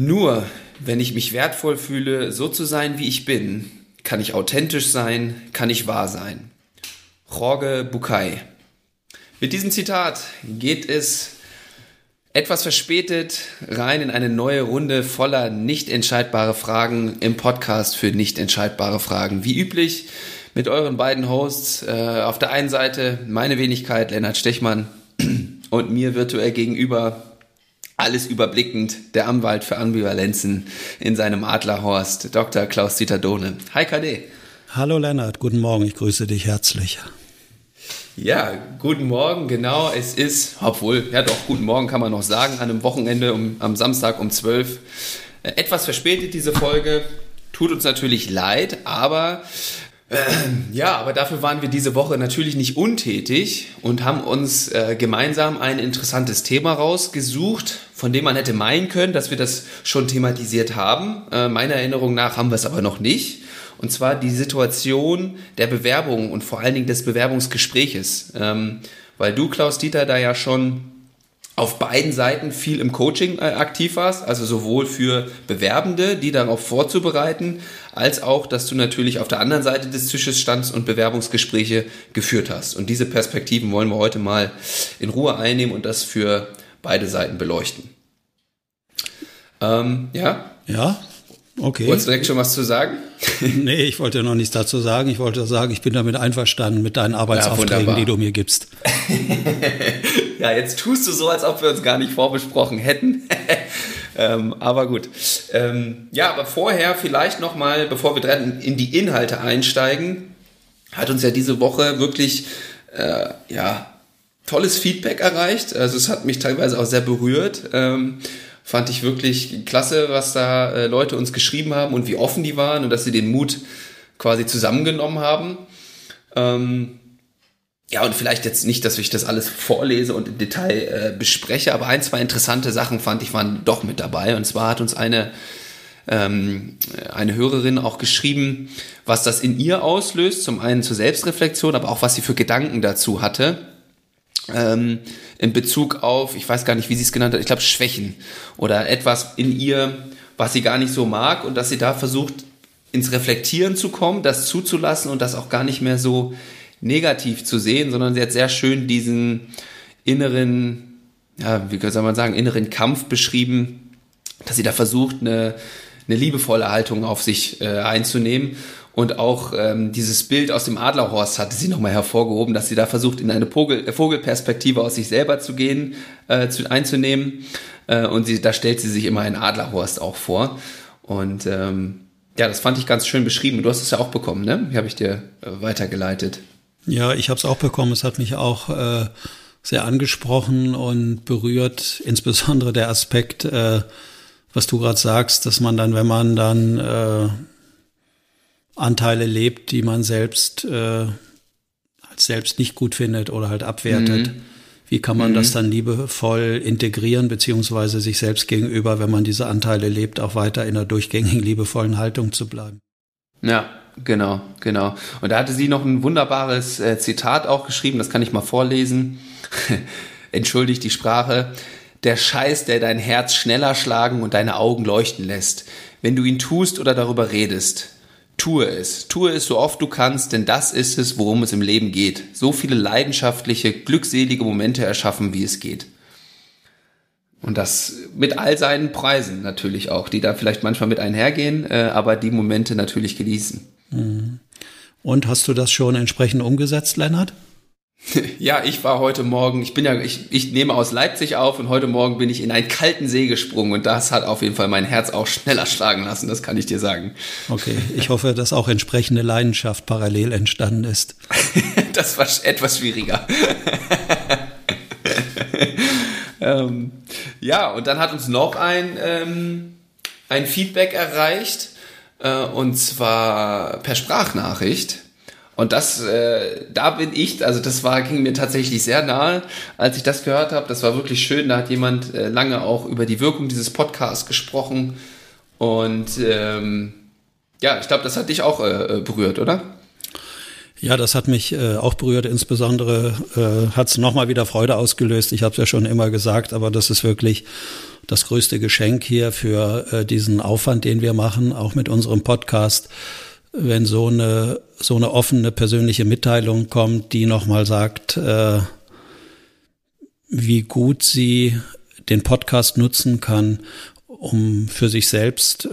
Nur wenn ich mich wertvoll fühle, so zu sein, wie ich bin, kann ich authentisch sein, kann ich wahr sein. Jorge Bukai. Mit diesem Zitat geht es etwas verspätet rein in eine neue Runde voller nicht entscheidbare Fragen im Podcast für nicht entscheidbare Fragen. Wie üblich mit euren beiden Hosts. Auf der einen Seite meine Wenigkeit, Lennart Stechmann, und mir virtuell gegenüber, alles überblickend, der Anwalt für Ambivalenzen in seinem Adlerhorst, Dr. Klaus Zitardone. Hi KD. Hallo Lennart, guten Morgen, ich grüße dich herzlich. Ja, guten Morgen, genau, es ist, obwohl, ja doch, guten Morgen kann man noch sagen, an einem Wochenende am Samstag um 12. Etwas verspätet diese Folge, tut uns natürlich leid, aber... Ja, aber dafür waren wir diese Woche natürlich nicht untätig und haben uns gemeinsam ein interessantes Thema rausgesucht, von dem man hätte meinen können, dass wir das schon thematisiert haben. Meiner Erinnerung nach haben wir es aber noch nicht. Und zwar die Situation der Bewerbung und vor allen Dingen des Bewerbungsgespräches. Weil du, Klaus-Dieter, da ja schon auf beiden Seiten viel im Coaching aktiv warst, also sowohl für Bewerbende, die darauf vorzubereiten, als auch, dass du natürlich auf der anderen Seite des Tisches standst und Bewerbungsgespräche geführt hast. Und diese Perspektiven wollen wir heute mal in Ruhe einnehmen und das für beide Seiten beleuchten. Ja? Ja, okay. Wolltest du direkt schon was zu sagen? Nee, ich wollte noch nichts dazu sagen. Ich wollte sagen, ich bin damit einverstanden mit deinen Arbeitsaufträgen, ja, die du mir gibst. Ja, jetzt tust du so, als ob wir uns gar nicht vorbesprochen hätten. Aber gut. Ja, aber vorher vielleicht nochmal, bevor wir in die Inhalte einsteigen, hat uns ja diese Woche wirklich tolles Feedback erreicht. Also es hat mich teilweise auch sehr berührt. Fand ich wirklich klasse, was da Leute uns geschrieben haben und wie offen die waren und dass sie den Mut quasi zusammengenommen haben. Ja, und vielleicht jetzt nicht, dass ich das alles vorlese und im Detail bespreche, aber ein, zwei interessante Sachen fand ich, waren doch mit dabei. Und zwar hat uns eine Hörerin auch geschrieben, was das in ihr auslöst, zum einen zur Selbstreflexion, aber auch was sie für Gedanken dazu hatte, in Bezug auf, ich weiß gar nicht, wie sie es genannt hat, ich glaube Schwächen oder etwas in ihr, was sie gar nicht so mag und dass sie da versucht, ins Reflektieren zu kommen, das zuzulassen und das auch gar nicht mehr so negativ zu sehen, sondern sie hat sehr schön diesen inneren, ja, wie soll man sagen, inneren Kampf beschrieben, dass sie da versucht, eine liebevolle Haltung auf sich einzunehmen und auch dieses Bild aus dem Adlerhorst hatte sie nochmal hervorgehoben, dass sie da versucht, in eine Vogelperspektive aus sich selber zu gehen, einzunehmen und da stellt sie sich immer einen Adlerhorst auch vor und das fand ich ganz schön beschrieben. Du hast es ja auch bekommen, ne? Habe ich dir weitergeleitet. Ja, ich habe es auch bekommen. Es hat mich auch sehr angesprochen und berührt, insbesondere der Aspekt, was du gerade sagst, dass man dann, wenn man dann Anteile lebt, die man selbst als selbst nicht gut findet oder halt abwertet, wie kann man das dann liebevoll integrieren, beziehungsweise sich selbst gegenüber, wenn man diese Anteile lebt, auch weiter in einer durchgängigen, liebevollen Haltung zu bleiben. Ja. Genau. Und da hatte sie noch ein wunderbares Zitat auch geschrieben, das kann ich mal vorlesen. Entschuldigt die Sprache. Der Scheiß, der dein Herz schneller schlagen und deine Augen leuchten lässt. Wenn du ihn tust oder darüber redest, tue es. Tue es so oft du kannst, denn das ist es, worum es im Leben geht. So viele leidenschaftliche, glückselige Momente erschaffen, wie es geht. Und das mit all seinen Preisen natürlich auch, die da vielleicht manchmal mit einhergehen, aber die Momente natürlich genießen. Und hast du das schon entsprechend umgesetzt, Lennart? Ja, ich war heute Morgen, ich nehme aus Leipzig auf und heute Morgen bin ich in einen kalten See gesprungen und das hat auf jeden Fall mein Herz auch schneller schlagen lassen, das kann ich dir sagen. Okay, ich hoffe, dass auch entsprechende Leidenschaft parallel entstanden ist. Das war etwas schwieriger. Ja, und dann hat uns noch ein Feedback erreicht, und zwar per Sprachnachricht. Und das, ging mir tatsächlich sehr nahe, als ich das gehört habe. Das war wirklich schön. Da hat jemand lange auch über die Wirkung dieses Podcasts gesprochen. Und ich glaube, das hat dich auch berührt, oder? Ja, das hat mich auch berührt. Insbesondere hat es nochmal wieder Freude ausgelöst. Ich habe es ja schon immer gesagt, aber das ist wirklich das größte Geschenk hier für diesen Aufwand, den wir machen, auch mit unserem Podcast. Wenn so eine offene persönliche Mitteilung kommt, die nochmal sagt, wie gut sie den Podcast nutzen kann, um für sich selbst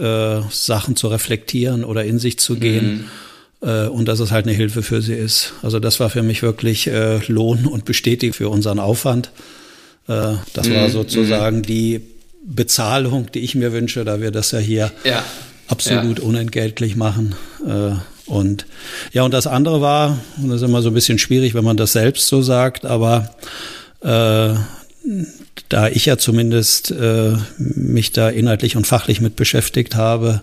Sachen zu reflektieren oder in sich zu gehen. Und dass es halt eine Hilfe für sie ist. Also das war für mich wirklich Lohn und Bestätigung für unseren Aufwand. Das war sozusagen die Bezahlung, die ich mir wünsche, da wir das ja hier absolut unentgeltlich machen. Und das andere war, und das ist immer so ein bisschen schwierig, wenn man das selbst so sagt, aber da ich ja zumindest mich da inhaltlich und fachlich mit beschäftigt habe,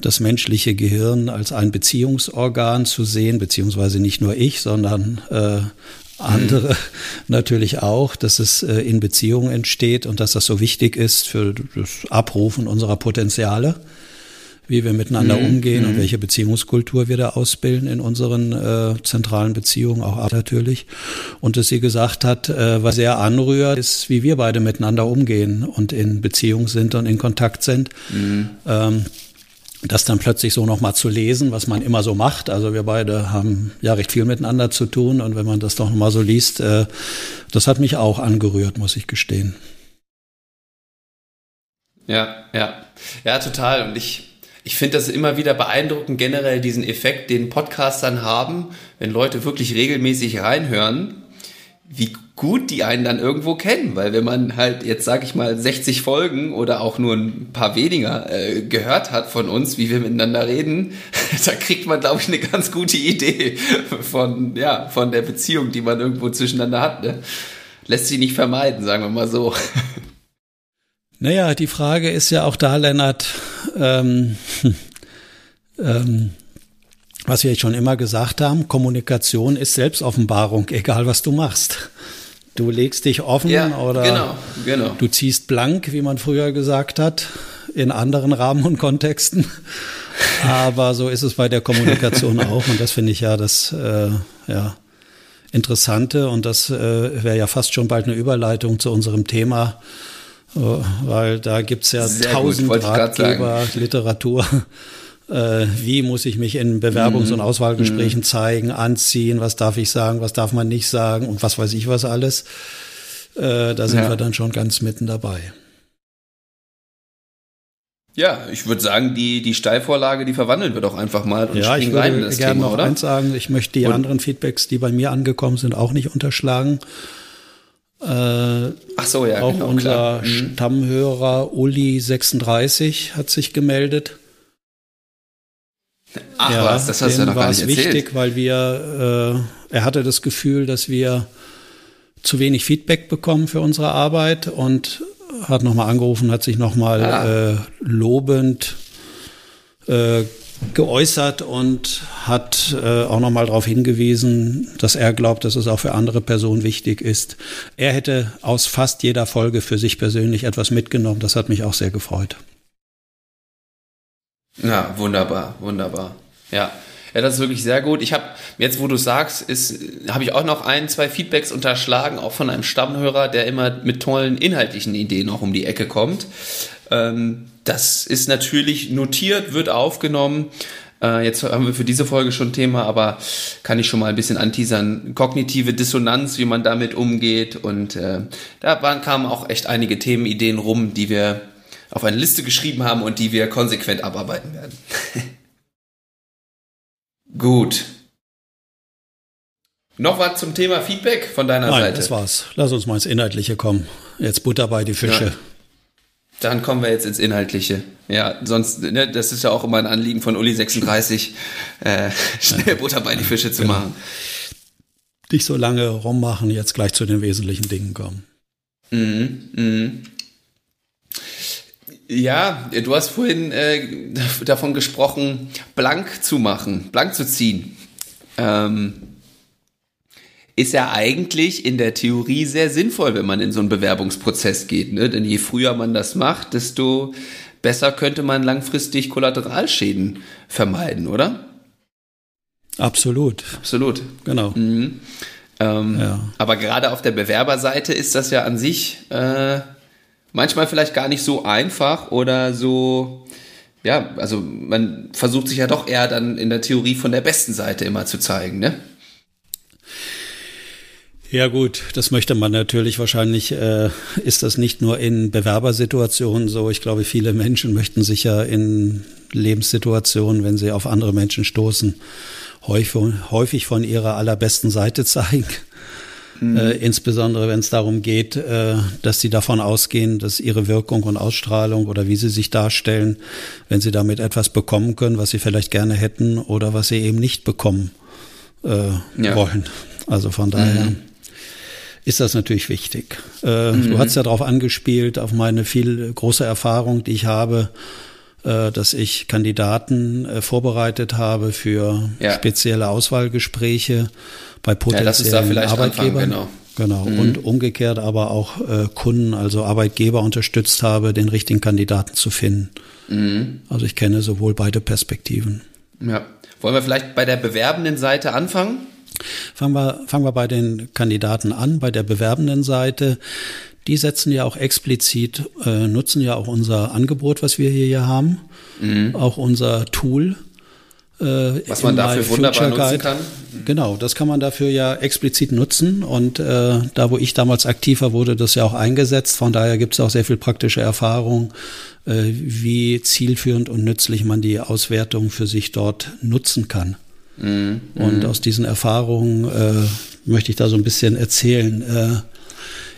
das menschliche Gehirn als ein Beziehungsorgan zu sehen, beziehungsweise nicht nur ich, sondern andere natürlich auch, dass es in Beziehungen entsteht und dass das so wichtig ist für das Abrufen unserer Potenziale, wie wir miteinander umgehen und welche Beziehungskultur wir da ausbilden in unseren zentralen Beziehungen, auch natürlich. Und dass sie gesagt hat, was sehr anrührt, ist, wie wir beide miteinander umgehen und in Beziehung sind und in Kontakt sind. Das dann plötzlich so nochmal zu lesen, was man immer so macht. Also wir beide haben ja recht viel miteinander zu tun. Und wenn man das doch nochmal so liest, das hat mich auch angerührt, muss ich gestehen. Ja, total. Und Ich finde das immer wieder beeindruckend, generell diesen Effekt, den Podcasts dann haben, wenn Leute wirklich regelmäßig reinhören, wie gut die einen dann irgendwo kennen. Weil wenn man halt jetzt, sag ich mal, 60 Folgen oder auch nur ein paar weniger gehört hat von uns, wie wir miteinander reden, da kriegt man, glaube ich, eine ganz gute Idee von der Beziehung, die man irgendwo zwischeneinander hat. Ne? Lässt sich nicht vermeiden, sagen wir mal so. Naja, die Frage ist ja auch da, Lennart, was wir jetzt schon immer gesagt haben, Kommunikation ist Selbstoffenbarung, egal was du machst. Du legst dich offen oder genau. Du ziehst blank, wie man früher gesagt hat, in anderen Rahmen und Kontexten. Aber so ist es bei der Kommunikation auch und das finde ich ja das Interessante und das wäre ja fast schon bald eine Überleitung zu unserem Thema. Weil da gibt's ja 1000 Ratgeber, Literatur. Wie muss ich mich in Bewerbungs- und Auswahlgesprächen zeigen, anziehen, was darf ich sagen, was darf man nicht sagen und was weiß ich was alles. Da sind wir dann schon ganz mitten dabei. Ja, ich würde sagen, die Steilvorlage, die verwandeln wir doch einfach mal und springen rein in das Thema, oder? Ja, ich würde gerne noch eins sagen, ich möchte die anderen Feedbacks, die bei mir angekommen sind, auch nicht unterschlagen. Ach so, ja, auch genau, unser klar. Stammhörer Uli36 hat sich gemeldet. Ach ja, was, das hast du ja noch gar nicht erzählt. Wichtig, weil er hatte das Gefühl, dass wir zu wenig Feedback bekommen für unsere Arbeit und hat nochmal angerufen, hat sich nochmal lobend geäußert und hat auch nochmal darauf hingewiesen, dass er glaubt, dass es auch für andere Personen wichtig ist. Er hätte aus fast jeder Folge für sich persönlich etwas mitgenommen. Das hat mich auch sehr gefreut. Ja, wunderbar. Ja, das ist wirklich sehr gut. Ich habe, jetzt wo du sagst, habe ich auch noch 1-2 Feedbacks unterschlagen, auch von einem Stammhörer, der immer mit tollen inhaltlichen Ideen auch um die Ecke kommt. Das ist natürlich notiert, wird aufgenommen. Jetzt haben wir für diese Folge schon ein Thema, aber kann ich schon mal ein bisschen anteasern. Kognitive Dissonanz, wie man damit umgeht. Und da kamen auch echt einige Themenideen rum, die wir auf eine Liste geschrieben haben und die wir konsequent abarbeiten werden. Gut. Noch was zum Thema Feedback von deiner Seite? Nein, das war's. Lass uns mal ins Inhaltliche kommen. Jetzt Butter bei die Fische. Ja. Dann kommen wir jetzt ins Inhaltliche. Ja, sonst, ne, das ist ja auch immer ein Anliegen von Uli36, schnell Butter bei die Fische zu machen. Nicht so lange rummachen, jetzt gleich zu den wesentlichen Dingen kommen. Ja, du hast vorhin davon gesprochen, blank zu machen, blank zu ziehen. Ist ja eigentlich in der Theorie sehr sinnvoll, wenn man in so einen Bewerbungsprozess geht. Ne? Denn je früher man das macht, desto besser könnte man langfristig Kollateralschäden vermeiden, oder? Absolut. Absolut. Genau. Mhm. Ja. Aber gerade auf der Bewerberseite ist das ja an sich manchmal vielleicht gar nicht so einfach oder so, ja, also man versucht sich ja doch eher dann in der Theorie von der besten Seite immer zu zeigen, ne? Ja gut, das möchte man natürlich wahrscheinlich, ist das nicht nur in Bewerbersituationen so. Ich glaube, viele Menschen möchten sich ja in Lebenssituationen, wenn sie auf andere Menschen stoßen, häufig von ihrer allerbesten Seite zeigen. Mhm. Insbesondere, wenn es darum geht, dass sie davon ausgehen, dass ihre Wirkung und Ausstrahlung oder wie sie sich darstellen, wenn sie damit etwas bekommen können, was sie vielleicht gerne hätten oder was sie eben nicht bekommen wollen. Also von daher... Mhm. Ist das natürlich wichtig. Du hast ja darauf angespielt, auf meine viel große Erfahrung, die ich habe, dass ich Kandidaten vorbereitet habe für spezielle Auswahlgespräche bei potenziellen Arbeitgebern. Genau. Und umgekehrt aber auch Kunden, also Arbeitgeber unterstützt habe, den richtigen Kandidaten zu finden. Mhm. Also ich kenne sowohl beide Perspektiven. Ja. Wollen wir vielleicht bei der bewerbenden Seite anfangen? Fangen wir bei den Kandidaten an, bei der bewerbenden Seite. Die setzen ja auch explizit, nutzen ja auch unser Angebot, was wir hier haben, auch unser Tool. Was man dafür wunderbar nutzen kann. Genau, das kann man dafür ja explizit nutzen und da, wo ich damals aktiver wurde, das ja auch eingesetzt. Von daher gibt es auch sehr viel praktische Erfahrung, wie zielführend und nützlich man die Auswertung für sich dort nutzen kann. Und aus diesen Erfahrungen möchte ich da so ein bisschen erzählen.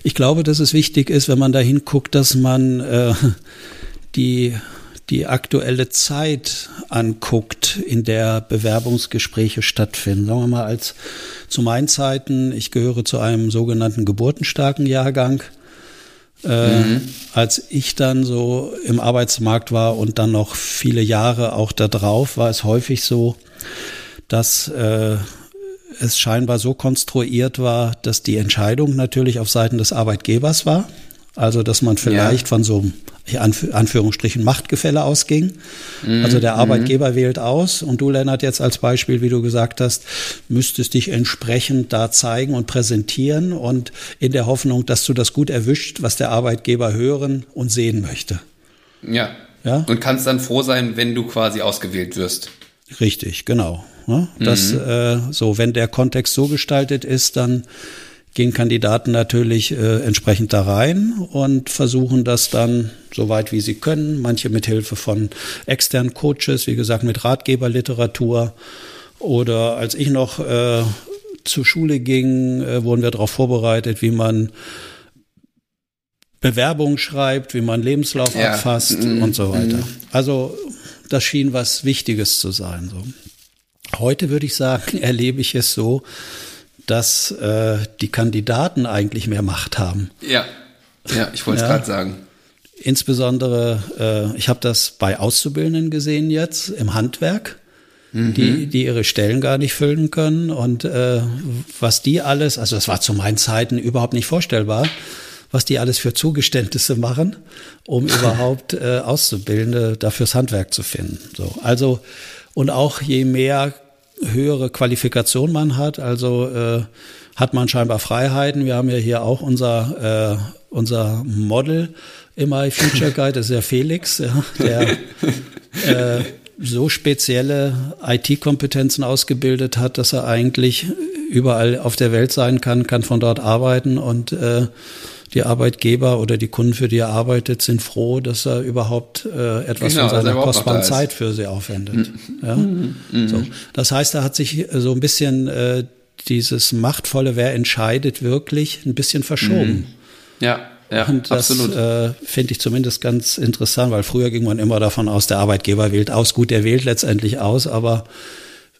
Ich glaube, dass es wichtig ist, wenn man da hinguckt, dass man die aktuelle Zeit anguckt, in der Bewerbungsgespräche stattfinden. Sagen wir mal, zu meinen Zeiten, ich gehöre zu einem sogenannten geburtenstarken Jahrgang. Als ich dann so im Arbeitsmarkt war und dann noch viele Jahre auch da drauf, war es häufig so, dass es scheinbar so konstruiert war, dass die Entscheidung natürlich auf Seiten des Arbeitgebers war. Also, dass man vielleicht von so einem, Anführungsstrichen, Machtgefälle ausging. Also der Arbeitgeber wählt aus und du, Lennart, jetzt als Beispiel, wie du gesagt hast, müsstest dich entsprechend da zeigen und präsentieren und in der Hoffnung, dass du das gut erwischt, was der Arbeitgeber hören und sehen möchte. Ja. Und kannst dann froh sein, wenn du quasi ausgewählt wirst. Richtig, genau. Das, so, wenn der Kontext so gestaltet ist, dann gehen Kandidaten natürlich entsprechend da rein und versuchen das dann so weit wie sie können. Manche mit Hilfe von externen Coaches, wie gesagt, mit Ratgeberliteratur. Oder als ich noch zur Schule ging, wurden wir darauf vorbereitet, wie man Bewerbung schreibt, wie man Lebenslauf abfasst und so weiter. Also das schien was Wichtiges zu sein. So. Heute würde ich sagen, erlebe ich es so, dass die Kandidaten eigentlich mehr Macht haben. Ja, ich wollte es gerade sagen. Insbesondere, ich habe das bei Auszubildenden gesehen jetzt im Handwerk, die ihre Stellen gar nicht füllen können. Und was die alles, also das war zu meinen Zeiten überhaupt nicht vorstellbar, was die alles für Zugeständnisse machen, um überhaupt Auszubildende dafür das Handwerk zu finden. So, also, und auch je mehr höhere Qualifikation man hat, also hat man scheinbar Freiheiten. Wir haben ja hier auch unser Model im My Future Guide, das ist ja Felix, der so spezielle IT-Kompetenzen ausgebildet hat, dass er eigentlich überall auf der Welt sein kann von dort arbeiten und die Arbeitgeber oder die Kunden, für die er arbeitet, sind froh, dass er überhaupt etwas von seiner kostbaren Zeit für sie aufwendet. So. Das heißt, da hat sich so ein bisschen dieses machtvolle, wer entscheidet wirklich, ein bisschen verschoben. Ja, und das finde ich zumindest ganz interessant, weil früher ging man immer davon aus, der Arbeitgeber wählt aus. Gut, der wählt letztendlich aus, aber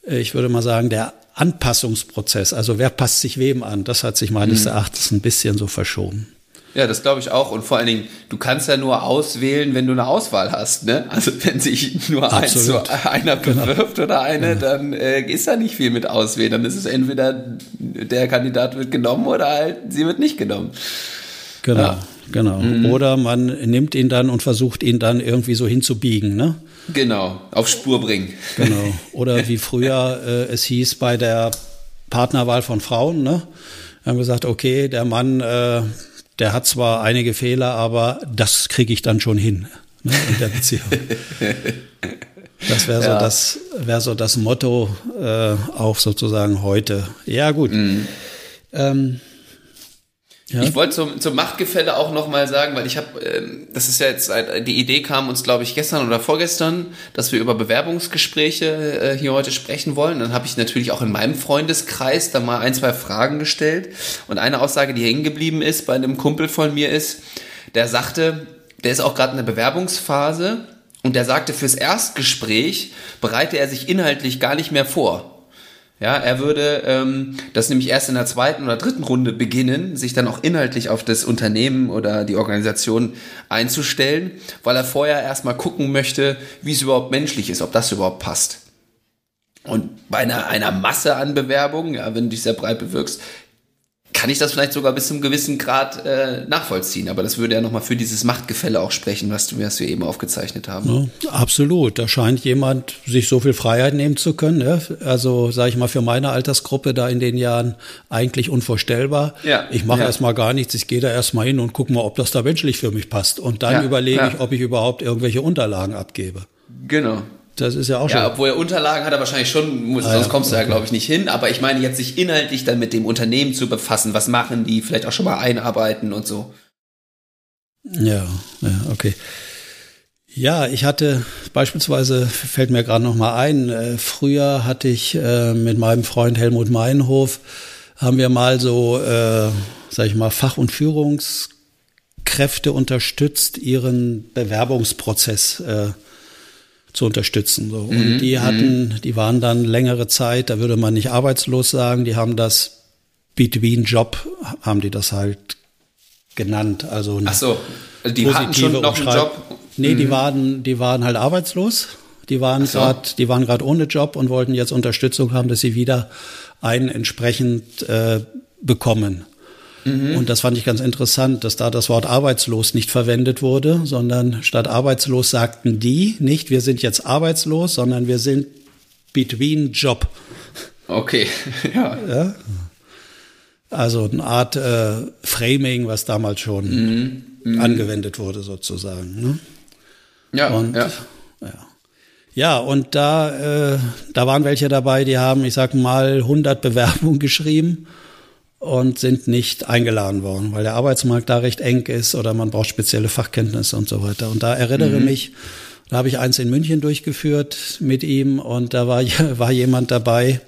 ich würde mal sagen, der Anpassungsprozess, also wer passt sich wem an, das hat sich meines Erachtens ein bisschen so verschoben. Ja, das glaube ich auch. Und vor allen Dingen, du kannst ja nur auswählen, wenn du eine Auswahl hast, ne? Also wenn sich nur einer bewirbt oder eine, dann ist da nicht viel mit auswählen. Dann ist es entweder der Kandidat wird genommen oder halt sie wird nicht genommen. Genau, Genau. Mhm. Oder man nimmt ihn dann und versucht ihn dann irgendwie so hinzubiegen, ne? Genau, auf Spur bringen. Genau. Oder wie früher es hieß bei der Partnerwahl von Frauen, ne? Wir haben gesagt, okay, der Mann, der hat zwar einige Fehler, aber das kriege ich dann schon hin, ne, in der Beziehung. Das wäre so, ja, das Motto auch sozusagen heute. Ja, gut. Mhm. Ja. Ich wollte zum Machtgefälle auch nochmal sagen, weil ich habe, das ist ja jetzt, die Idee kam uns, glaube ich, gestern oder vorgestern, dass wir über Bewerbungsgespräche hier heute sprechen wollen. Dann habe ich natürlich auch in meinem Freundeskreis da mal ein, zwei Fragen gestellt. Und eine Aussage, die hängen geblieben ist bei einem Kumpel von mir ist, der sagte, der ist auch gerade in der Bewerbungsphase und der sagte, fürs Erstgespräch bereite er sich inhaltlich gar nicht mehr vor. Ja, er würde das nämlich erst in der zweiten oder dritten Runde beginnen, sich dann auch inhaltlich auf das Unternehmen oder die Organisation einzustellen, weil er vorher erstmal gucken möchte, wie es überhaupt menschlich ist, ob das überhaupt passt. Und bei einer Masse an Bewerbungen, ja, wenn du dich sehr breit bewirbst, kann ich das vielleicht sogar bis zu einem gewissen Grad nachvollziehen. Aber das würde ja nochmal für dieses Machtgefälle auch sprechen, was wir eben aufgezeichnet haben. Ja, absolut. Da scheint jemand sich so viel Freiheit nehmen zu können. Ne? Also, sage ich mal, für meine Altersgruppe da in den Jahren eigentlich unvorstellbar. Ja. Ich mache erstmal gar nichts. Ich gehe da erstmal hin und gucke mal, ob das da menschlich für mich passt. Und dann überlege ich, ob ich überhaupt irgendwelche Unterlagen abgebe. Genau. Das ist ja auch schon. Ja, obwohl er Unterlagen hat, er wahrscheinlich schon, sonst kommst du da, glaube ich, nicht hin. Aber ich meine, jetzt sich inhaltlich dann mit dem Unternehmen zu befassen, was machen die, vielleicht auch schon mal einarbeiten und so. Ja, okay. Ja, ich hatte beispielsweise, fällt mir gerade noch mal ein, früher hatte ich mit meinem Freund Helmut Meinhof, haben wir mal so, sag ich mal, Fach- und Führungskräfte unterstützt, ihren Bewerbungsprozess zu unterstützen. So. Und die waren dann längere Zeit, da würde man nicht arbeitslos sagen, die haben das between Job, haben die das halt genannt. Also also die hatten schon noch einen Job? Nee, die waren halt arbeitslos. Die waren gerade ohne Job und wollten jetzt Unterstützung haben, dass sie wieder einen entsprechend bekommen. Mhm. Und das fand ich ganz interessant, dass da das Wort arbeitslos nicht verwendet wurde, sondern statt arbeitslos sagten die nicht, wir sind jetzt arbeitslos, sondern wir sind between Job. Okay, ja. Also eine Art Framing, was damals schon angewendet wurde sozusagen. Ne? Ja, und da waren welche dabei, die haben, ich sag mal, 100 Bewerbungen geschrieben. Und sind nicht eingeladen worden, weil der Arbeitsmarkt da recht eng ist oder man braucht spezielle Fachkenntnisse und so weiter. Und da erinnere mich, da habe ich eins in München durchgeführt mit ihm und da war jemand dabei,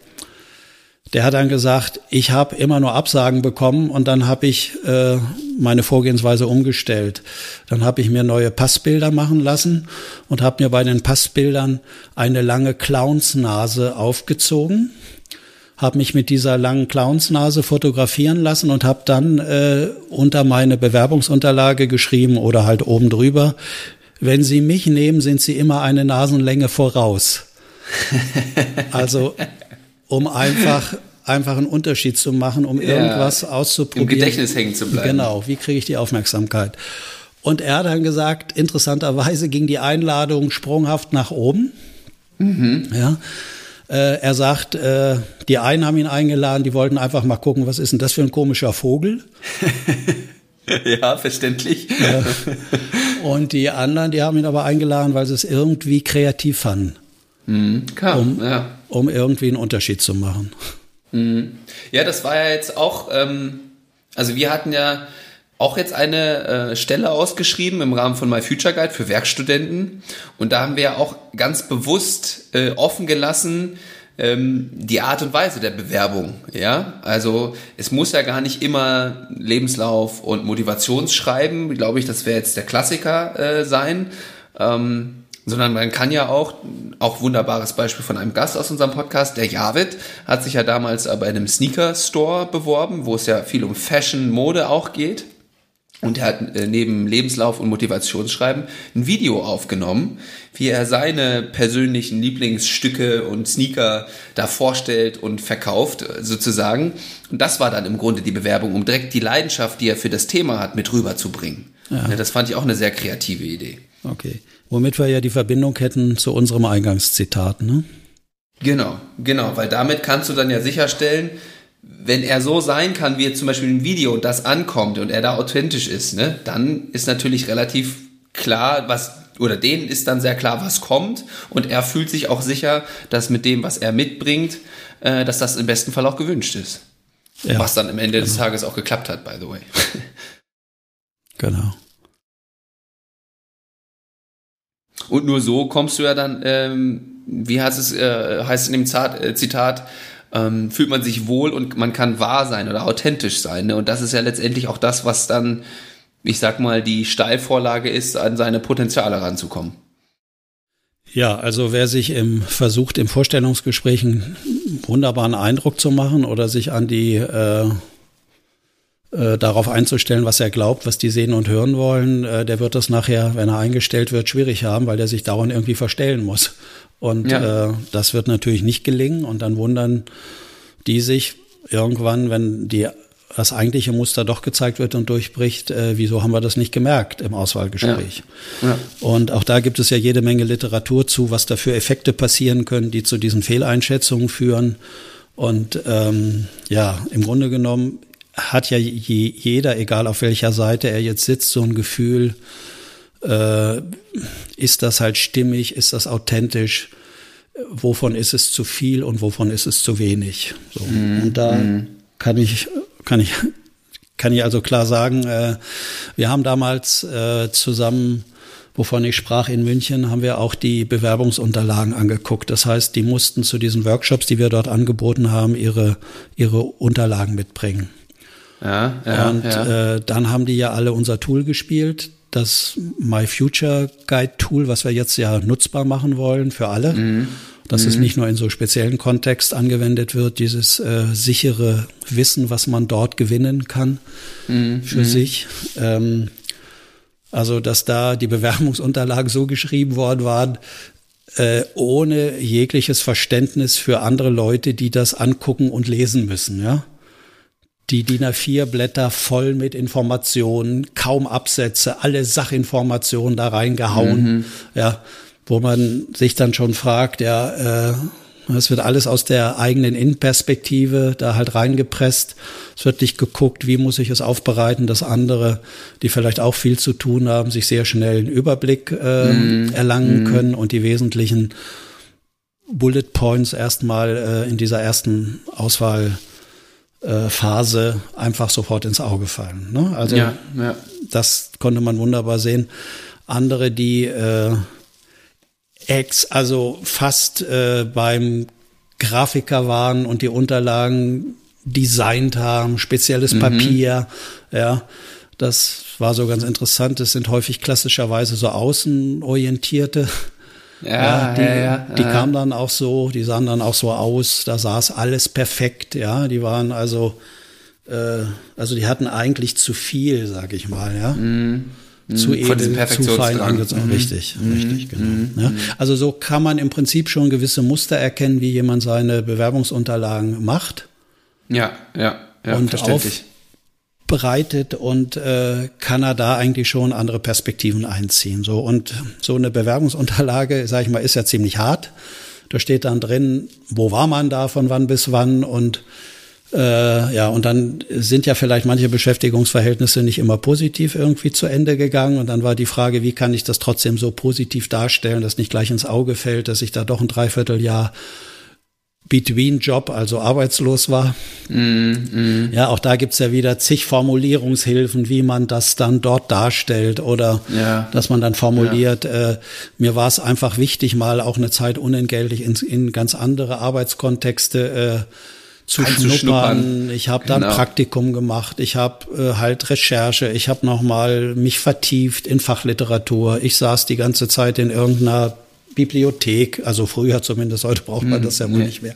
der hat dann gesagt, ich habe immer nur Absagen bekommen und dann habe ich meine Vorgehensweise umgestellt. Dann habe ich mir neue Passbilder machen lassen und habe mir bei den Passbildern eine lange Clownsnase aufgezogen. Habe mich mit dieser langen Clownsnase fotografieren lassen und habe dann unter meine Bewerbungsunterlage geschrieben oder halt oben drüber, wenn Sie mich nehmen, sind Sie immer eine Nasenlänge voraus. Also um einfach einen Unterschied zu machen, um irgendwas auszuprobieren. Im Gedächtnis hängen zu bleiben. Genau, wie kriege ich die Aufmerksamkeit? Und er hat dann gesagt, interessanterweise ging die Einladung sprunghaft nach oben. Mhm. Ja. Er sagt, die einen haben ihn eingeladen, die wollten einfach mal gucken, was ist denn das für ein komischer Vogel? Ja, verständlich. Und die anderen, die haben ihn aber eingeladen, weil sie es irgendwie kreativ fanden, um irgendwie einen Unterschied zu machen. Ja, das war ja jetzt auch, also wir hatten ja auch jetzt eine Stelle ausgeschrieben im Rahmen von My Future Guide für Werkstudenten. Und da haben wir ja auch ganz bewusst offen gelassen die Art und Weise der Bewerbung. Ja, also es muss ja gar nicht immer Lebenslauf und Motivationsschreiben, glaube ich, das wäre jetzt der Klassiker sein, sondern man kann ja auch wunderbares Beispiel von einem Gast aus unserem Podcast, der Javid, hat sich ja damals bei einem Sneaker-Store beworben, wo es ja viel um Fashion, Mode auch geht. Und er hat neben Lebenslauf und Motivationsschreiben ein Video aufgenommen, wie er seine persönlichen Lieblingsstücke und Sneaker da vorstellt und verkauft sozusagen. Und das war dann im Grunde die Bewerbung, um direkt die Leidenschaft, die er für das Thema hat, mit rüberzubringen. Ja. Das fand ich auch eine sehr kreative Idee. Okay, womit wir ja die Verbindung hätten zu unserem Eingangszitat, ne? Genau, weil damit kannst du dann ja sicherstellen, wenn er so sein kann, wie jetzt zum Beispiel im Video das ankommt und er da authentisch ist, ne, dann ist natürlich relativ klar, was, oder denen ist dann sehr klar, was kommt, und er fühlt sich auch sicher, dass mit dem, was er mitbringt, dass das im besten Fall auch gewünscht ist. Ja. Was dann am Ende des Tages auch geklappt hat, by the way. Genau. Und nur so kommst du ja dann, wie heißt es in dem Zitat, fühlt man sich wohl und man kann wahr sein oder authentisch sein. Ne? Und das ist ja letztendlich auch das, was dann, ich sag mal, die Steilvorlage ist, an seine Potenziale ranzukommen. Ja, also wer sich versucht, im Vorstellungsgespräch einen wunderbaren Eindruck zu machen oder sich an die darauf einzustellen, was er glaubt, was die sehen und hören wollen, der wird das nachher, wenn er eingestellt wird, schwierig haben, weil der sich dauernd irgendwie verstellen muss. Und das wird natürlich nicht gelingen, und dann wundern die sich irgendwann, wenn das eigentliche Muster doch gezeigt wird und durchbricht, wieso haben wir das nicht gemerkt im Auswahlgespräch. Ja. Ja. Und auch da gibt es ja jede Menge Literatur zu, was da für Effekte passieren können, die zu diesen Fehleinschätzungen führen. Und im Grunde genommen hat ja jeder, egal auf welcher Seite er jetzt sitzt, so ein Gefühl, ist das halt stimmig, ist das authentisch, wovon ist es zu viel und wovon ist es zu wenig. So. Und da kann ich also klar sagen, wir haben damals zusammen, wovon ich sprach, in München, haben wir auch die Bewerbungsunterlagen angeguckt. Das heißt, die mussten zu diesen Workshops, die wir dort angeboten haben, ihre Unterlagen mitbringen. Dann haben die ja alle unser Tool gespielt, das My Future Guide Tool, was wir jetzt ja nutzbar machen wollen für alle, dass es nicht nur in so speziellen Kontext angewendet wird, dieses sichere Wissen, was man dort gewinnen kann für sich. Also, dass da die Bewerbungsunterlagen so geschrieben worden waren, ohne jegliches Verständnis für andere Leute, die das angucken und lesen müssen, ja. Die DIN A4-Blätter voll mit Informationen, kaum Absätze, alle Sachinformationen da reingehauen, wo man sich dann schon fragt, es wird alles aus der eigenen Innenperspektive da halt reingepresst. Es wird nicht geguckt, wie muss ich es aufbereiten, dass andere, die vielleicht auch viel zu tun haben, sich sehr schnell einen Überblick erlangen können und die wesentlichen Bullet Points erstmal in dieser ersten Auswahl Phase einfach sofort ins Auge fallen. Ne? Also das konnte man wunderbar sehen. Andere, die fast beim Grafiker waren und die Unterlagen designt haben, spezielles Papier, das war so ganz interessant. Das sind häufig klassischerweise so außenorientierte. Die kamen dann auch so, die sahen dann auch so aus, da saß alles perfekt, die waren also die hatten eigentlich zu viel, sag ich mal, zu edel, zu fein angezogen, richtig, genau. Ja. Also so kann man im Prinzip schon gewisse Muster erkennen, wie jemand seine Bewerbungsunterlagen macht. Ja, und verständlich. Bereitet und kann er da eigentlich schon andere Perspektiven einziehen. So, und so eine Bewerbungsunterlage, sag ich mal, ist ja ziemlich hart. Da steht dann drin, wo war man da, von wann bis wann, und und dann sind ja vielleicht manche Beschäftigungsverhältnisse nicht immer positiv irgendwie zu Ende gegangen, und dann war die Frage, wie kann ich das trotzdem so positiv darstellen, dass nicht gleich ins Auge fällt, dass ich da doch ein Dreivierteljahr Between-Job, also arbeitslos war. Ja, auch da gibt's ja wieder zig Formulierungshilfen, wie man das dann dort darstellt, oder dass man dann formuliert, mir war es einfach wichtig, mal auch eine Zeit unentgeltlich in ganz andere Arbeitskontexte zu schnuppern. Ich habe dann Praktikum gemacht, ich habe halt Recherche, ich habe nochmal mich vertieft in Fachliteratur, ich saß die ganze Zeit in irgendeiner Bibliothek, also früher zumindest, heute braucht man das ja wohl nicht mehr.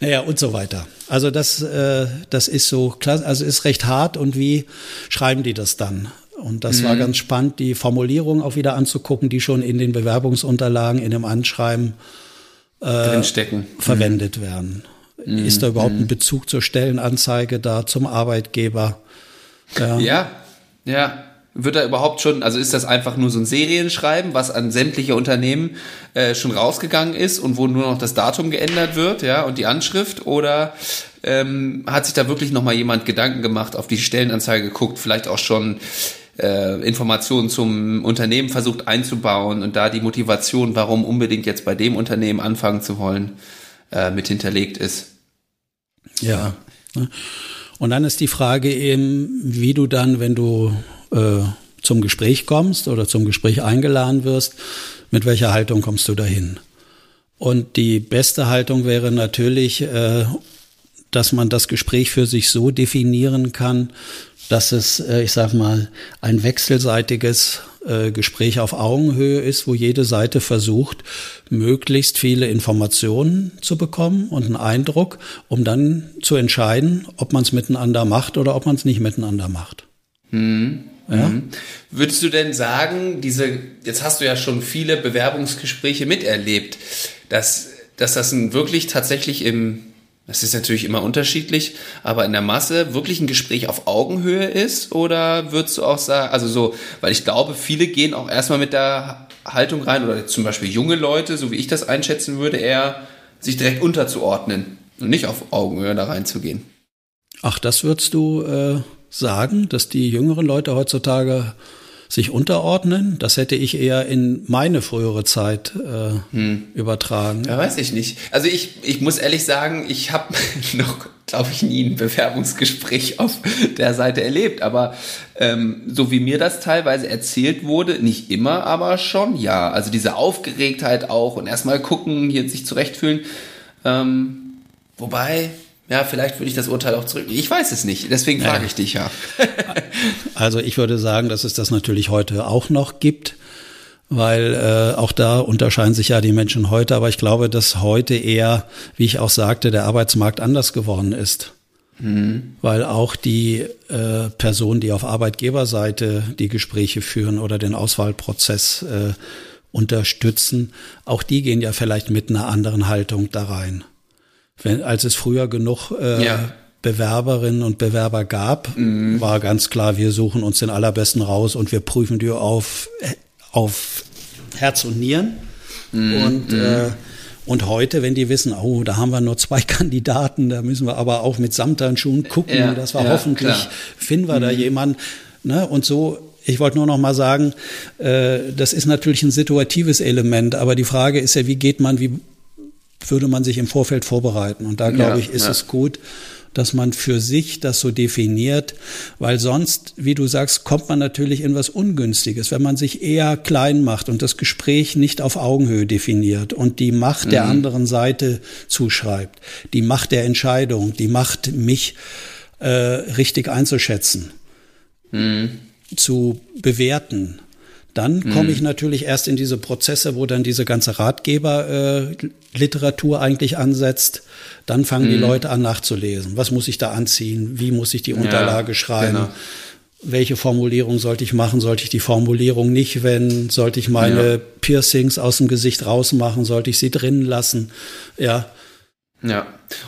Naja, und so weiter. Also das ist so klasse, also ist recht hart. Und wie schreiben die das dann? Und das war ganz spannend, die Formulierung auch wieder anzugucken, die schon in den Bewerbungsunterlagen, in dem Anschreiben verwendet werden. Ist da überhaupt ein Bezug zur Stellenanzeige da, zum Arbeitgeber? Ja. Wird da überhaupt schon, also ist das einfach nur so ein Serienschreiben, was an sämtliche Unternehmen schon rausgegangen ist und wo nur noch das Datum geändert wird, ja, und die Anschrift? Oder hat sich da wirklich nochmal jemand Gedanken gemacht, auf die Stellenanzeige geguckt, vielleicht auch schon Informationen zum Unternehmen versucht einzubauen und da die Motivation, warum unbedingt jetzt bei dem Unternehmen anfangen zu wollen, mit hinterlegt ist? Ja. Und dann ist die Frage eben, wie du dann, wenn du zum Gespräch kommst oder zum Gespräch eingeladen wirst, mit welcher Haltung kommst du dahin? Und die beste Haltung wäre natürlich, dass man das Gespräch für sich so definieren kann, dass es, ich sag mal, ein wechselseitiges Gespräch auf Augenhöhe ist, wo jede Seite versucht, möglichst viele Informationen zu bekommen und einen Eindruck, um dann zu entscheiden, ob man es miteinander macht oder ob man es nicht miteinander macht. Ja? Würdest du denn sagen, jetzt hast du ja schon viele Bewerbungsgespräche miterlebt, dass das ein wirklich tatsächlich das ist natürlich immer unterschiedlich, aber in der Masse wirklich ein Gespräch auf Augenhöhe ist? Oder würdest du auch sagen, also so, weil ich glaube, viele gehen auch erstmal mit der Haltung rein, oder zum Beispiel junge Leute, so wie ich das einschätzen würde, eher sich direkt unterzuordnen und nicht auf Augenhöhe da reinzugehen. Ach, das würdest du sagen, dass die jüngeren Leute heutzutage sich unterordnen? Das hätte ich eher in meine frühere Zeit übertragen. Ja, weiß ich nicht. Also ich muss ehrlich sagen, ich habe noch, glaube ich, nie ein Bewerbungsgespräch auf der Seite erlebt. Aber so wie mir das teilweise erzählt wurde, nicht immer, aber schon, ja. Also diese Aufgeregtheit auch und erstmal gucken, hier sich zurechtfühlen. Wobei... Ja, vielleicht würde ich das Urteil auch zurücknehmen. Ich weiß es nicht, deswegen frage ich dich ja. Also ich würde sagen, dass es das natürlich heute auch noch gibt, weil auch da unterscheiden sich ja die Menschen heute. Aber ich glaube, dass heute eher, wie ich auch sagte, der Arbeitsmarkt anders geworden ist. Weil auch die Personen, die auf Arbeitgeberseite die Gespräche führen oder den Auswahlprozess unterstützen, auch die gehen ja vielleicht mit einer anderen Haltung da rein. Als es früher genug Bewerberinnen und Bewerber gab, war ganz klar, wir suchen uns den Allerbesten raus und wir prüfen die auf Herz und Nieren. Und heute, wenn die wissen, oh, da haben wir nur 2 Kandidaten, da müssen wir aber auch mit Samthandschuhen gucken, dass wir hoffentlich finden wir da jemanden. Ne? Und so, ich wollte nur noch mal sagen, das ist natürlich ein situatives Element, aber die Frage ist ja, würde man sich im Vorfeld vorbereiten. Und da, glaube ich, ist es gut, dass man für sich das so definiert, weil sonst, wie du sagst, kommt man natürlich in was Ungünstiges, wenn man sich eher klein macht und das Gespräch nicht auf Augenhöhe definiert und die Macht der anderen Seite zuschreibt, die Macht der Entscheidung, die Macht, mich richtig einzuschätzen, zu bewerten. Dann komme ich natürlich erst in diese Prozesse, wo dann diese ganze Ratgeber-Literatur eigentlich ansetzt. Dann fangen die Leute an nachzulesen. Was muss ich da anziehen? Wie muss ich die Unterlage schreiben? Genau. Welche Formulierung sollte ich machen? Sollte ich die Formulierung nicht wenden? Sollte ich meine Piercings aus dem Gesicht rausmachen? Sollte ich sie drin lassen? Ja,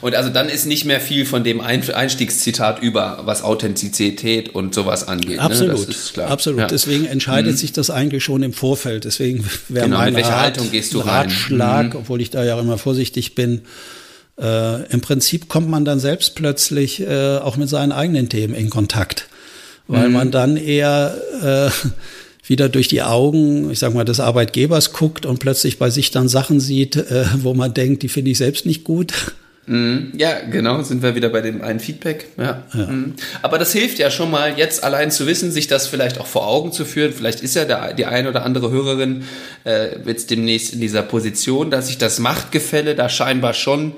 und also dann ist nicht mehr viel von dem Einstiegszitat über, was Authentizität und sowas angeht. Absolut, ne? Das ist klar. Absolut. Ja. Deswegen entscheidet sich das eigentlich schon im Vorfeld. Deswegen wäre meine Ratschlag, obwohl ich da ja immer vorsichtig bin, im Prinzip kommt man dann selbst plötzlich auch mit seinen eigenen Themen in Kontakt, weil man dann eher wieder durch die Augen, ich sag mal, des Arbeitgebers guckt und plötzlich bei sich dann Sachen sieht, wo man denkt, die finde ich selbst nicht gut. Ja, genau, sind wir wieder bei dem einen Feedback. Ja. Aber das hilft ja schon mal, jetzt allein zu wissen, sich das vielleicht auch vor Augen zu führen. Vielleicht ist ja die eine oder andere Hörerin jetzt demnächst in dieser Position, dass sich das Machtgefälle da scheinbar schon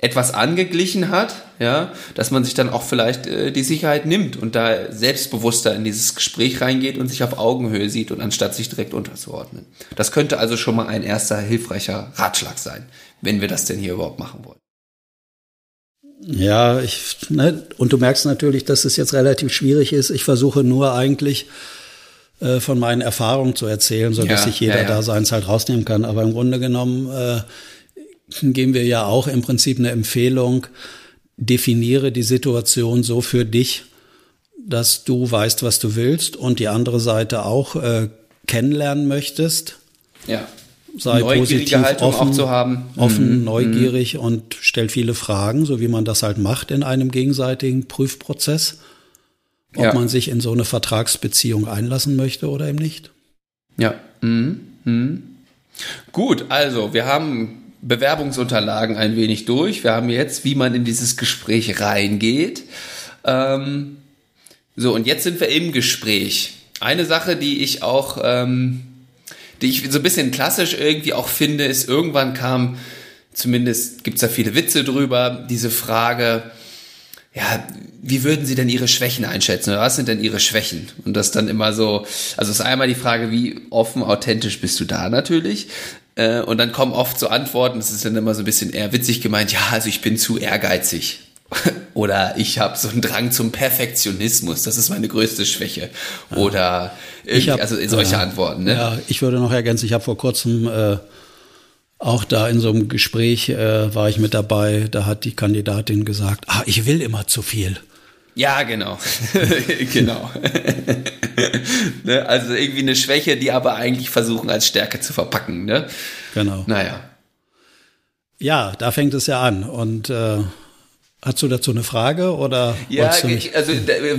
etwas angeglichen hat, ja, dass man sich dann auch vielleicht die Sicherheit nimmt und da selbstbewusster in dieses Gespräch reingeht und sich auf Augenhöhe sieht und anstatt sich direkt unterzuordnen. Das könnte also schon mal ein erster hilfreicher Ratschlag sein, wenn wir das denn hier überhaupt machen wollen. Ja, und du merkst natürlich, dass es jetzt relativ schwierig ist. Ich versuche nur eigentlich von meinen Erfahrungen zu erzählen, sodass sich jeder da seins halt rausnehmen kann. Aber im Grunde genommen geben wir ja auch im Prinzip eine Empfehlung, definiere die Situation so für dich, dass du weißt, was du willst und die andere Seite auch kennenlernen möchtest. Ja. Sei positiv, offen, auch zu haben. Neugierig und stellt viele Fragen, so wie man das halt macht in einem gegenseitigen Prüfprozess, ob man sich in so eine Vertragsbeziehung einlassen möchte oder eben nicht. Ja. Gut, also wir haben Bewerbungsunterlagen ein wenig durch. Wir haben jetzt, wie man in dieses Gespräch reingeht. So, und jetzt sind wir im Gespräch. Eine Sache, die ich auch... die ich so ein bisschen klassisch irgendwie auch finde, ist, irgendwann kam, zumindest gibt es da viele Witze drüber, diese Frage, ja, wie würden Sie denn Ihre Schwächen einschätzen? Oder was sind denn Ihre Schwächen? Und das dann immer so, also es ist einmal die Frage, wie offen, authentisch bist du da natürlich? Und dann kommen oft so Antworten, das ist dann immer so ein bisschen eher witzig gemeint, ja, also ich bin zu ehrgeizig. Oder ich habe so einen Drang zum Perfektionismus, das ist meine größte Schwäche. Oder also solche Antworten. Ne? Ja, ich würde noch ergänzen, ich habe vor kurzem auch da in so einem Gespräch war ich mit dabei, da hat die Kandidatin gesagt, ich will immer zu viel. Ja, genau. Genau. Ne? Also irgendwie eine Schwäche, die aber eigentlich versuchen als Stärke zu verpacken. Ne? Genau. Naja. Ja, da fängt es ja an und hast du dazu eine Frage oder? Ja, also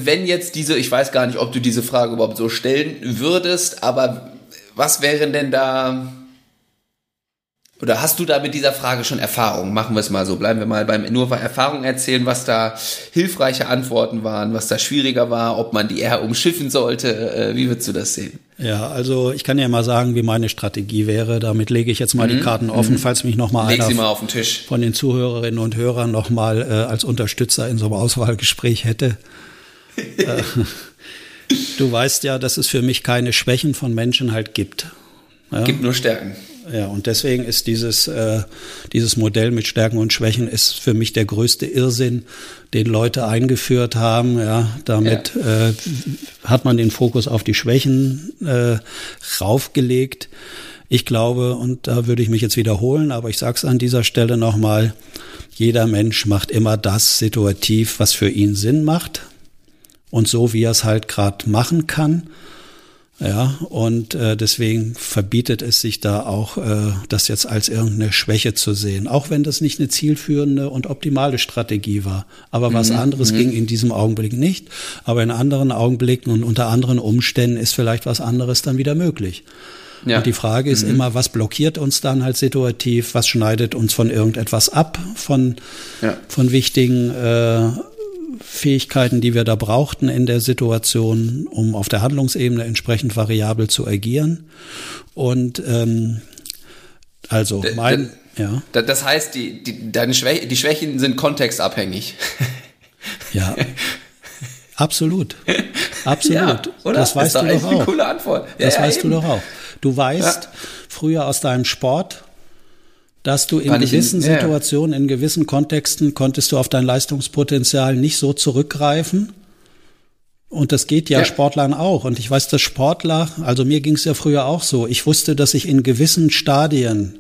wenn jetzt diese, ich weiß gar nicht, ob du diese Frage überhaupt so stellen würdest, aber was wären denn da, oder hast du da mit dieser Frage schon Erfahrung? Machen wir es mal so, bleiben wir mal beim nur Erfahrung erzählen, was da hilfreiche Antworten waren, was da schwieriger war, ob man die eher umschiffen sollte, wie würdest du das sehen? Ja, also ich kann ja mal sagen, wie meine Strategie wäre. Damit lege ich jetzt mal die Karten offen, falls mich nochmal einer auf den Tisch von den Zuhörerinnen und Hörern nochmal als Unterstützer in so einem Auswahlgespräch hätte. Du weißt ja, dass es für mich keine Schwächen von Menschen halt gibt. Ja? Gibt nur Stärken. Ja, und deswegen ist dieses Modell mit Stärken und Schwächen ist für mich der größte Irrsinn, den Leute eingeführt haben. Ja, damit hat man den Fokus auf die Schwächen raufgelegt. Ich glaube, und da würde ich mich jetzt wiederholen, aber ich sage es an dieser Stelle nochmal, jeder Mensch macht immer das situativ, was für ihn Sinn macht und so, wie er es halt gerade machen kann. Ja, und deswegen verbietet es sich da auch, das jetzt als irgendeine Schwäche zu sehen, auch wenn das nicht eine zielführende und optimale Strategie war. Aber was anderes ging in diesem Augenblick nicht, aber in anderen Augenblicken und unter anderen Umständen ist vielleicht was anderes dann wieder möglich. Ja. Und die Frage ist immer, was blockiert uns dann halt situativ, was schneidet uns von irgendetwas ab, von wichtigen Fähigkeiten, die wir da brauchten in der Situation, um auf der Handlungsebene entsprechend variabel zu agieren. Und also das heißt, die Schwächen sind kontextabhängig. Ja, absolut. Absolut. Ja, oder? Das weißt du doch auch. Eine coole Antwort. Ja, das weißt du doch auch. Du weißt früher aus deinem Sport, dass du in gewissen Situationen, in gewissen Kontexten konntest du auf dein Leistungspotenzial nicht so zurückgreifen. Und das geht ja Sportlern auch. Und ich weiß, dass Sportler, also mir ging es ja früher auch so, ich wusste, dass ich in gewissen Stadien,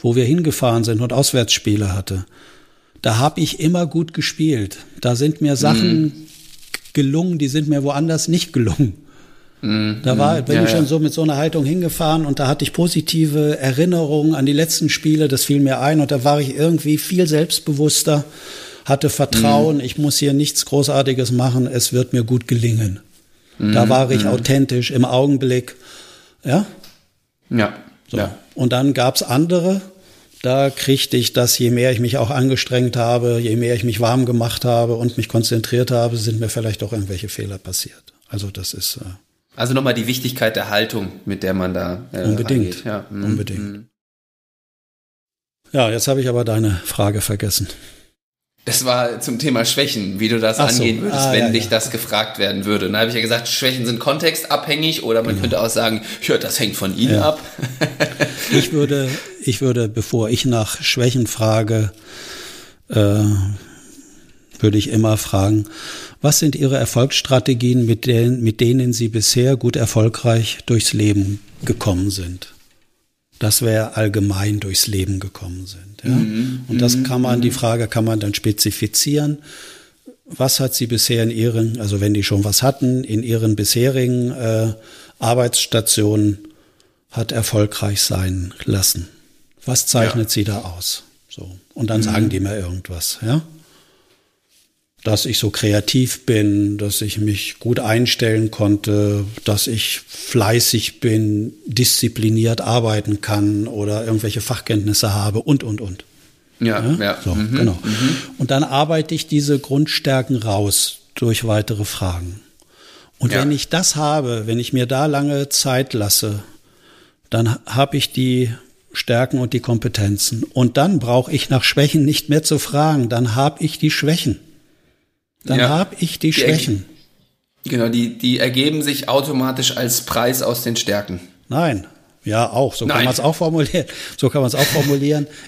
wo wir hingefahren sind und Auswärtsspiele hatte, da habe ich immer gut gespielt. Da sind mir Sachen gelungen, die sind mir woanders nicht gelungen. Da bin ich schon so mit so einer Haltung hingefahren und da hatte ich positive Erinnerungen an die letzten Spiele, das fiel mir ein und da war ich irgendwie viel selbstbewusster, hatte Vertrauen, ich muss hier nichts Großartiges machen, es wird mir gut gelingen. Da war ich authentisch im Augenblick. Ja? Ja. So. Ja. Und dann gab's andere, da kriegte ich das, je mehr ich mich auch angestrengt habe, je mehr ich mich warm gemacht habe und mich konzentriert habe, sind mir vielleicht auch irgendwelche Fehler passiert. Also das ist... Also nochmal die Wichtigkeit der Haltung, mit der man da unbedingt. Ja. Unbedingt. Ja, jetzt habe ich aber deine Frage vergessen. Das war zum Thema Schwächen, wie du das angehen würdest, wenn dich das gefragt werden würde. Dann habe ich ja gesagt, Schwächen sind kontextabhängig oder man könnte auch sagen, ja, das hängt von Ihnen ab. Ich würde, bevor ich nach Schwächen frage, würde ich immer fragen, was sind Ihre Erfolgsstrategien, mit denen Sie bisher gut erfolgreich durchs Leben gekommen sind? Das wäre allgemein durchs Leben gekommen sind. Ja? Mhm. Und das kann man, die Frage kann man dann spezifizieren. Was hat sie bisher in ihren, also wenn die schon was hatten, in ihren bisherigen Arbeitsstationen hat erfolgreich sein lassen? Was zeichnet sie da aus? So. Und dann sagen die mir irgendwas, ja? Dass ich so kreativ bin, dass ich mich gut einstellen konnte, dass ich fleißig bin, diszipliniert arbeiten kann oder irgendwelche Fachkenntnisse habe und. Ja. So, genau. Und dann arbeite ich diese Grundstärken raus durch weitere Fragen. Und wenn ich das habe, wenn ich mir da lange Zeit lasse, dann habe ich die Stärken und die Kompetenzen. Und dann brauche ich nach Schwächen nicht mehr zu fragen. Dann habe ich die Schwächen. Dann habe ich die Schwächen. Die ergeben sich automatisch als Preis aus den Stärken. Nein. Ja, auch. So kann man es auch formulieren.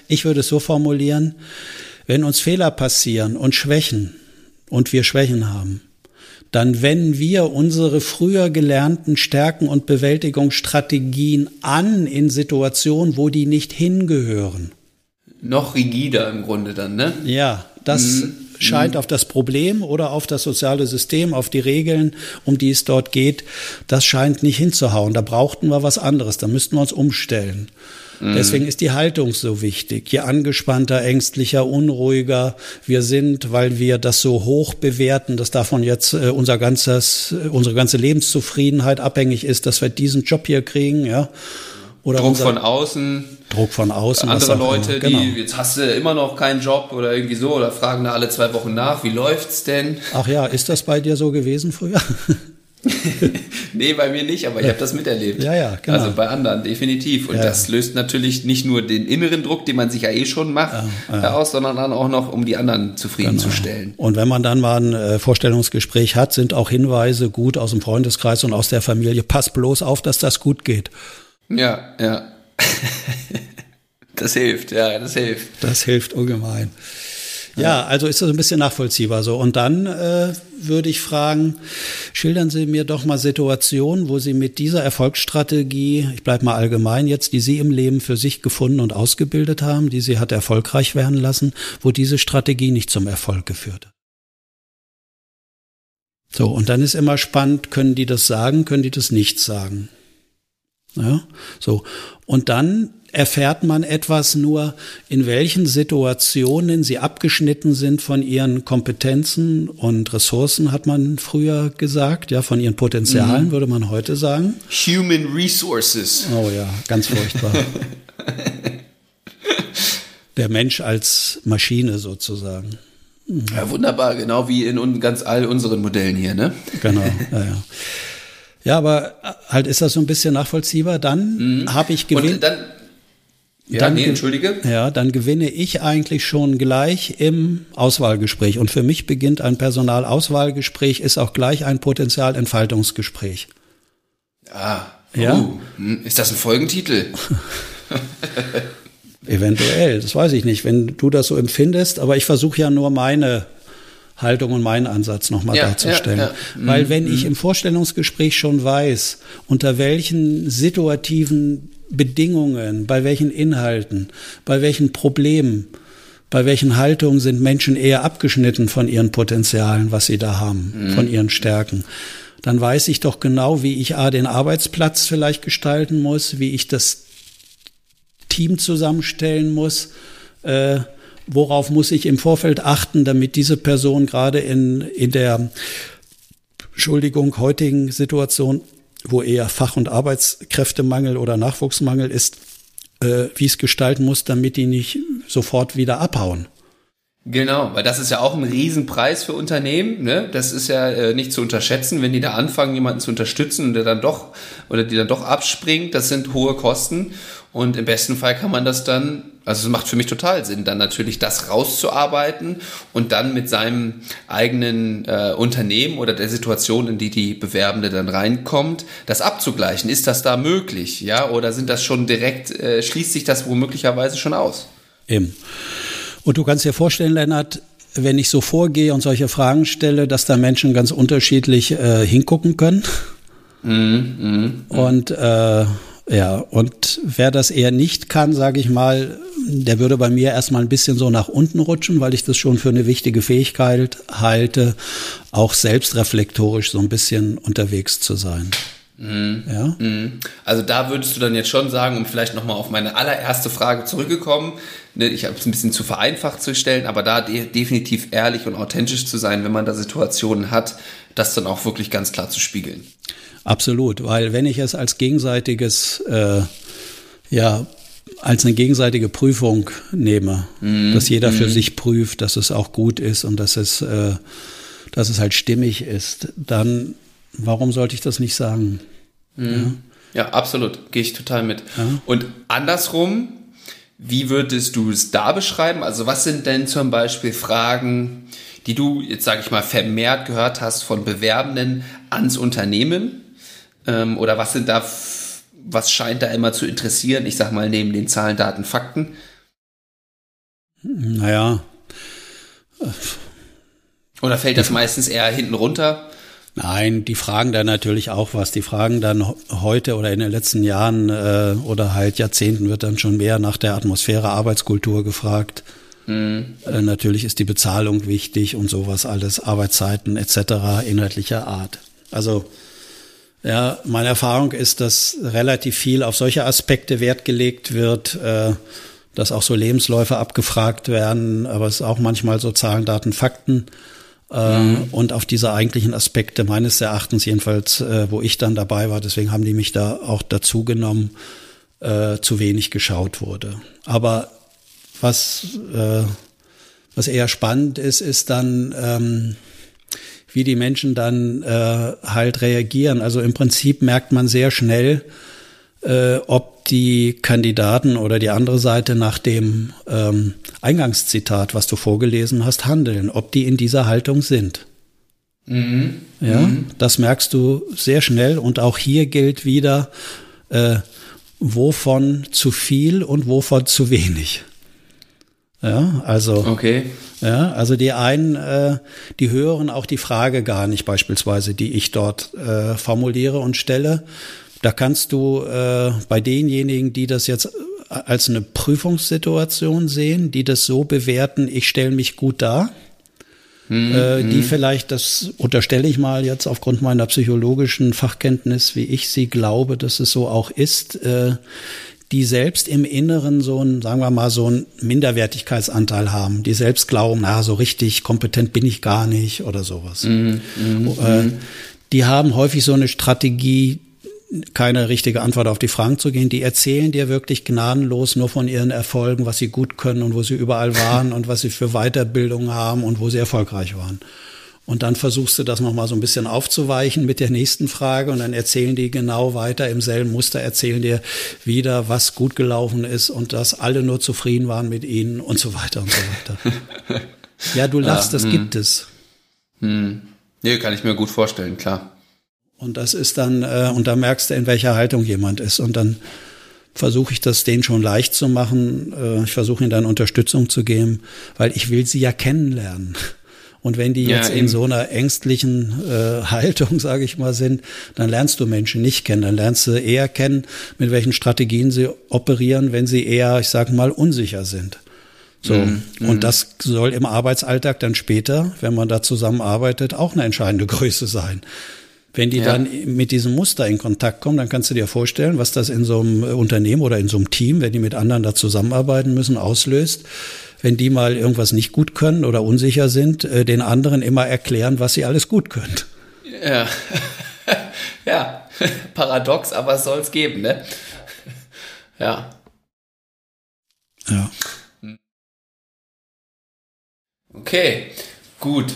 Ich würde es so formulieren, wenn uns Fehler passieren und Schwächen und wir Schwächen haben, dann wenden wir unsere früher gelernten Stärken und Bewältigungsstrategien an in Situationen, wo die nicht hingehören. Noch rigider im Grunde dann, ne? Ja, das scheint auf das Problem oder auf das soziale System, auf die Regeln, um die es dort geht, das scheint nicht hinzuhauen. Da brauchten wir was anderes, da müssten wir uns umstellen. Deswegen ist die Haltung so wichtig. Je angespannter, ängstlicher, unruhiger wir sind, weil wir das so hoch bewerten, dass davon jetzt unsere ganze Lebenszufriedenheit abhängig ist, dass wir diesen Job hier kriegen, ja. Oder Druck von außen. Andere Leute, die, jetzt hast du immer noch keinen Job oder irgendwie so, oder fragen da alle 2 Wochen nach, wie läuft's denn? Ach ja, ist das bei dir so gewesen früher? Nee, bei mir nicht, aber ich habe das miterlebt. Ja, genau. Also bei anderen, definitiv. Und das löst natürlich nicht nur den inneren Druck, den man sich ja eh schon macht, aus, sondern dann auch noch, um die anderen zufriedenzustellen. Genau. Und wenn man dann mal ein Vorstellungsgespräch hat, sind auch Hinweise gut aus dem Freundeskreis und aus der Familie. Pass bloß auf, dass das gut geht. Ja. Das hilft. Das hilft ungemein. Ja, also ist das ein bisschen nachvollziehbar so. Und dann würde ich fragen, schildern Sie mir doch mal Situationen, wo Sie mit dieser Erfolgsstrategie, ich bleibe mal allgemein jetzt, die Sie im Leben für sich gefunden und ausgebildet haben, die Sie hat erfolgreich werden lassen, wo diese Strategie nicht zum Erfolg geführt hat. So, und dann ist immer spannend, können die das sagen, können die das nicht sagen? Ja, so. Und dann erfährt man etwas nur, in welchen Situationen sie abgeschnitten sind von ihren Kompetenzen und Ressourcen, hat man früher gesagt, ja, von ihren Potenzialen, würde man heute sagen. Human Resources. Oh ja, ganz furchtbar. Der Mensch als Maschine sozusagen. Ja, wunderbar, genau wie in ganz all unseren Modellen hier, ne? Genau, ja. Ja, aber halt ist das so ein bisschen nachvollziehbar. Dann habe ich gewonnen. Dann gewinne ich eigentlich schon gleich im Auswahlgespräch. Und für mich beginnt ein Personalauswahlgespräch, ist auch gleich ein Potenzialentfaltungsgespräch. Ist das ein Folgentitel? Eventuell, das weiß ich nicht, wenn du das so empfindest. Aber ich versuche ja nur meine Haltung und meinen Ansatz nochmal darzustellen. Ja. Weil wenn ich im Vorstellungsgespräch schon weiß, unter welchen situativen Bedingungen, bei welchen Inhalten, bei welchen Problemen, bei welchen Haltungen sind Menschen eher abgeschnitten von ihren Potenzialen, was sie da haben, von ihren Stärken, dann weiß ich doch genau, wie ich den Arbeitsplatz vielleicht gestalten muss, wie ich das Team zusammenstellen muss, worauf muss ich im Vorfeld achten, damit diese Person gerade in der, heutigen Situation, wo eher Fach- und Arbeitskräftemangel oder Nachwuchsmangel ist, wie es gestalten muss, damit die nicht sofort wieder abhauen. Genau, weil das ist ja auch ein Riesenpreis für Unternehmen, ne? Das ist ja nicht zu unterschätzen, wenn die da anfangen, jemanden zu unterstützen und die dann doch abspringt, das sind hohe Kosten. Und im besten Fall kann man das dann, also es macht für mich total Sinn, dann natürlich das rauszuarbeiten und dann mit seinem eigenen Unternehmen oder der Situation, in die die Bewerbende dann reinkommt, das abzugleichen. Ist das da möglich? Ja, oder sind das schon direkt, schließt sich das womöglicherweise schon aus? Eben. Und du kannst dir vorstellen, Lennart, wenn ich so vorgehe und solche Fragen stelle, dass da Menschen ganz unterschiedlich hingucken können. Und ja, und wer das eher nicht kann, sage ich mal, der würde bei mir erstmal ein bisschen so nach unten rutschen, weil ich das schon für eine wichtige Fähigkeit halte, auch selbstreflektorisch so ein bisschen unterwegs zu sein. Ja? Also da würdest du dann jetzt schon sagen, um vielleicht nochmal auf meine allererste Frage zurückgekommen, ich habe es ein bisschen zu vereinfacht zu stellen, aber da definitiv ehrlich und authentisch zu sein, wenn man da Situationen hat, das dann auch wirklich ganz klar zu spiegeln. Absolut, weil wenn ich es als gegenseitiges, als eine gegenseitige Prüfung nehme, dass jeder für sich prüft, dass es auch gut ist und dass es halt stimmig ist, dann warum sollte ich das nicht sagen? Ja, absolut. Gehe ich total mit. Ja. Und andersrum, wie würdest du es da beschreiben? Also was sind denn zum Beispiel Fragen, die du, jetzt sage ich mal, vermehrt gehört hast von Bewerbenden ans Unternehmen? Oder was sind da, was scheint da immer zu interessieren? Ich sag mal, neben den Zahlen, Daten, Fakten. Naja. Oder fällt das meistens eher hinten runter? Nein, die fragen da natürlich auch was. Die fragen dann heute oder in den letzten Jahren oder halt Jahrzehnten wird dann schon mehr nach der Atmosphäre, Arbeitskultur gefragt. Natürlich ist die Bezahlung wichtig und sowas alles, Arbeitszeiten etc. inhaltlicher Art. Also ja, meine Erfahrung ist, dass relativ viel auf solche Aspekte Wert gelegt wird, dass auch so Lebensläufe abgefragt werden, aber es ist auch manchmal so Zahlen, Daten, Fakten. Und auf diese eigentlichen Aspekte meines Erachtens jedenfalls, wo ich dann dabei war, deswegen haben die mich da auch dazu genommen, zu wenig geschaut wurde. Aber was eher spannend ist, ist dann, wie die Menschen dann halt reagieren. Also im Prinzip merkt man sehr schnell, ob die Kandidaten oder die andere Seite nach dem Eingangszitat, was du vorgelesen hast, handeln, ob die in dieser Haltung sind. Ja, das merkst du sehr schnell und auch hier gilt wieder, wovon zu viel und wovon zu wenig. Ja, also okay. Ja, also die einen, die hören auch die Frage gar nicht beispielsweise, die ich dort formuliere und stelle. Da kannst du bei denjenigen, die das jetzt als eine Prüfungssituation sehen, die das so bewerten, ich stelle mich gut dar, die vielleicht, das unterstelle ich mal jetzt aufgrund meiner psychologischen Fachkenntnis, wie ich sie glaube, dass es so auch ist, die selbst im Inneren so einen, sagen wir mal, so einen Minderwertigkeitsanteil haben, die selbst glauben, na, so richtig kompetent bin ich gar nicht oder sowas. Die haben häufig so eine Strategie, keine richtige Antwort auf die Fragen zu gehen. Die erzählen dir wirklich gnadenlos nur von ihren Erfolgen, was sie gut können und wo sie überall waren und was sie für Weiterbildung haben und wo sie erfolgreich waren. Und dann versuchst du das nochmal so ein bisschen aufzuweichen mit der nächsten Frage und dann erzählen die genau weiter im selben Muster, erzählen dir wieder, was gut gelaufen ist und dass alle nur zufrieden waren mit ihnen und so weiter und so weiter. Ja, du lachst, das gibt es. Nee, kann ich mir gut vorstellen, klar. Und das ist dann, und da merkst du, in welcher Haltung jemand ist. Und dann versuche ich das denen schon leicht zu machen. Ich versuche ihnen dann Unterstützung zu geben, weil ich will sie ja kennenlernen. Und wenn die jetzt in so einer ängstlichen Haltung, sage ich mal, sind, dann lernst du Menschen nicht kennen. Dann lernst du eher kennen, mit welchen Strategien sie operieren, wenn sie eher, ich sage mal, unsicher sind. So. Und das soll im Arbeitsalltag dann später, wenn man da zusammenarbeitet, auch eine entscheidende Größe sein. Wenn die dann mit diesem Muster in Kontakt kommen, dann kannst du dir vorstellen, was das in so einem Unternehmen oder in so einem Team, wenn die mit anderen da zusammenarbeiten müssen, auslöst. Wenn die mal irgendwas nicht gut können oder unsicher sind, den anderen immer erklären, was sie alles gut können. Ja, ja. Paradox, aber es soll es geben, ne? Ja. Ja. Okay, gut.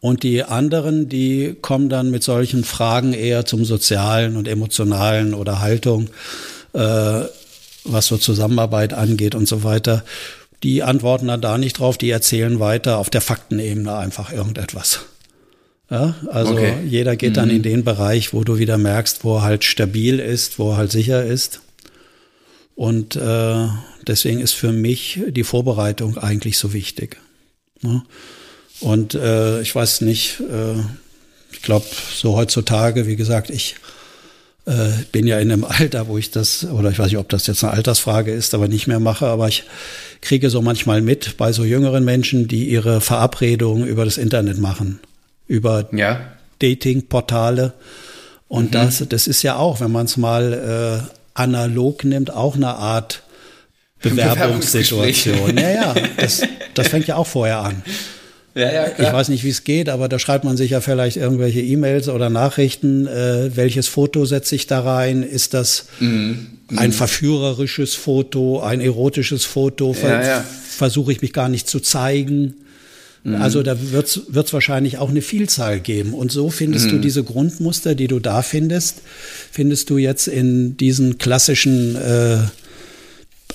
Und die anderen, die kommen dann mit solchen Fragen eher zum Sozialen und Emotionalen oder Haltung, was so Zusammenarbeit angeht und so weiter. Die antworten dann da nicht drauf, die erzählen weiter auf der Faktenebene einfach irgendetwas. Ja, also jeder geht dann in den Bereich, wo du wieder merkst, wo er halt stabil ist, wo er halt sicher ist. Und deswegen ist für mich die Vorbereitung eigentlich so wichtig. Ne? Und ich weiß nicht, ich glaube, so heutzutage, wie gesagt, ich bin ja in einem Alter, wo ich das, oder ich weiß nicht, ob das jetzt eine Altersfrage ist, aber nicht mehr mache, aber ich kriege so manchmal mit bei so jüngeren Menschen, die ihre Verabredungen über das Internet machen, über Datingportale. Und das ist ja auch, wenn man es mal analog nimmt, auch eine Art Bewerbungssituation. Naja, das fängt ja auch vorher an. Ja, ich weiß nicht, wie es geht, aber da schreibt man sich ja vielleicht irgendwelche E-Mails oder Nachrichten. Welches Foto setze ich da rein? Ist das ein verführerisches Foto, ein erotisches Foto? Versuche ich mich gar nicht zu zeigen? Also da wird's wahrscheinlich auch eine Vielzahl geben. Und so findest du diese Grundmuster, die du da findest, jetzt in diesen klassischen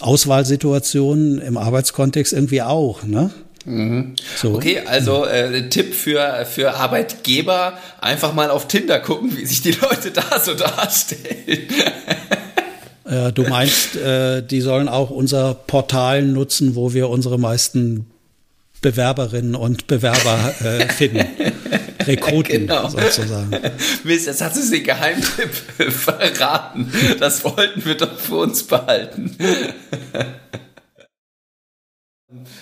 Auswahlsituationen im Arbeitskontext irgendwie auch, ne? So. Okay, also Tipp für Arbeitgeber, einfach mal auf Tinder gucken, wie sich die Leute da so darstellen. Du meinst, die sollen auch unser Portal nutzen, wo wir unsere meisten Bewerberinnen und Bewerber finden. Rekruten, genau, sozusagen. Mist, jetzt hat sie den Geheimtipp verraten. Das wollten wir doch für uns behalten.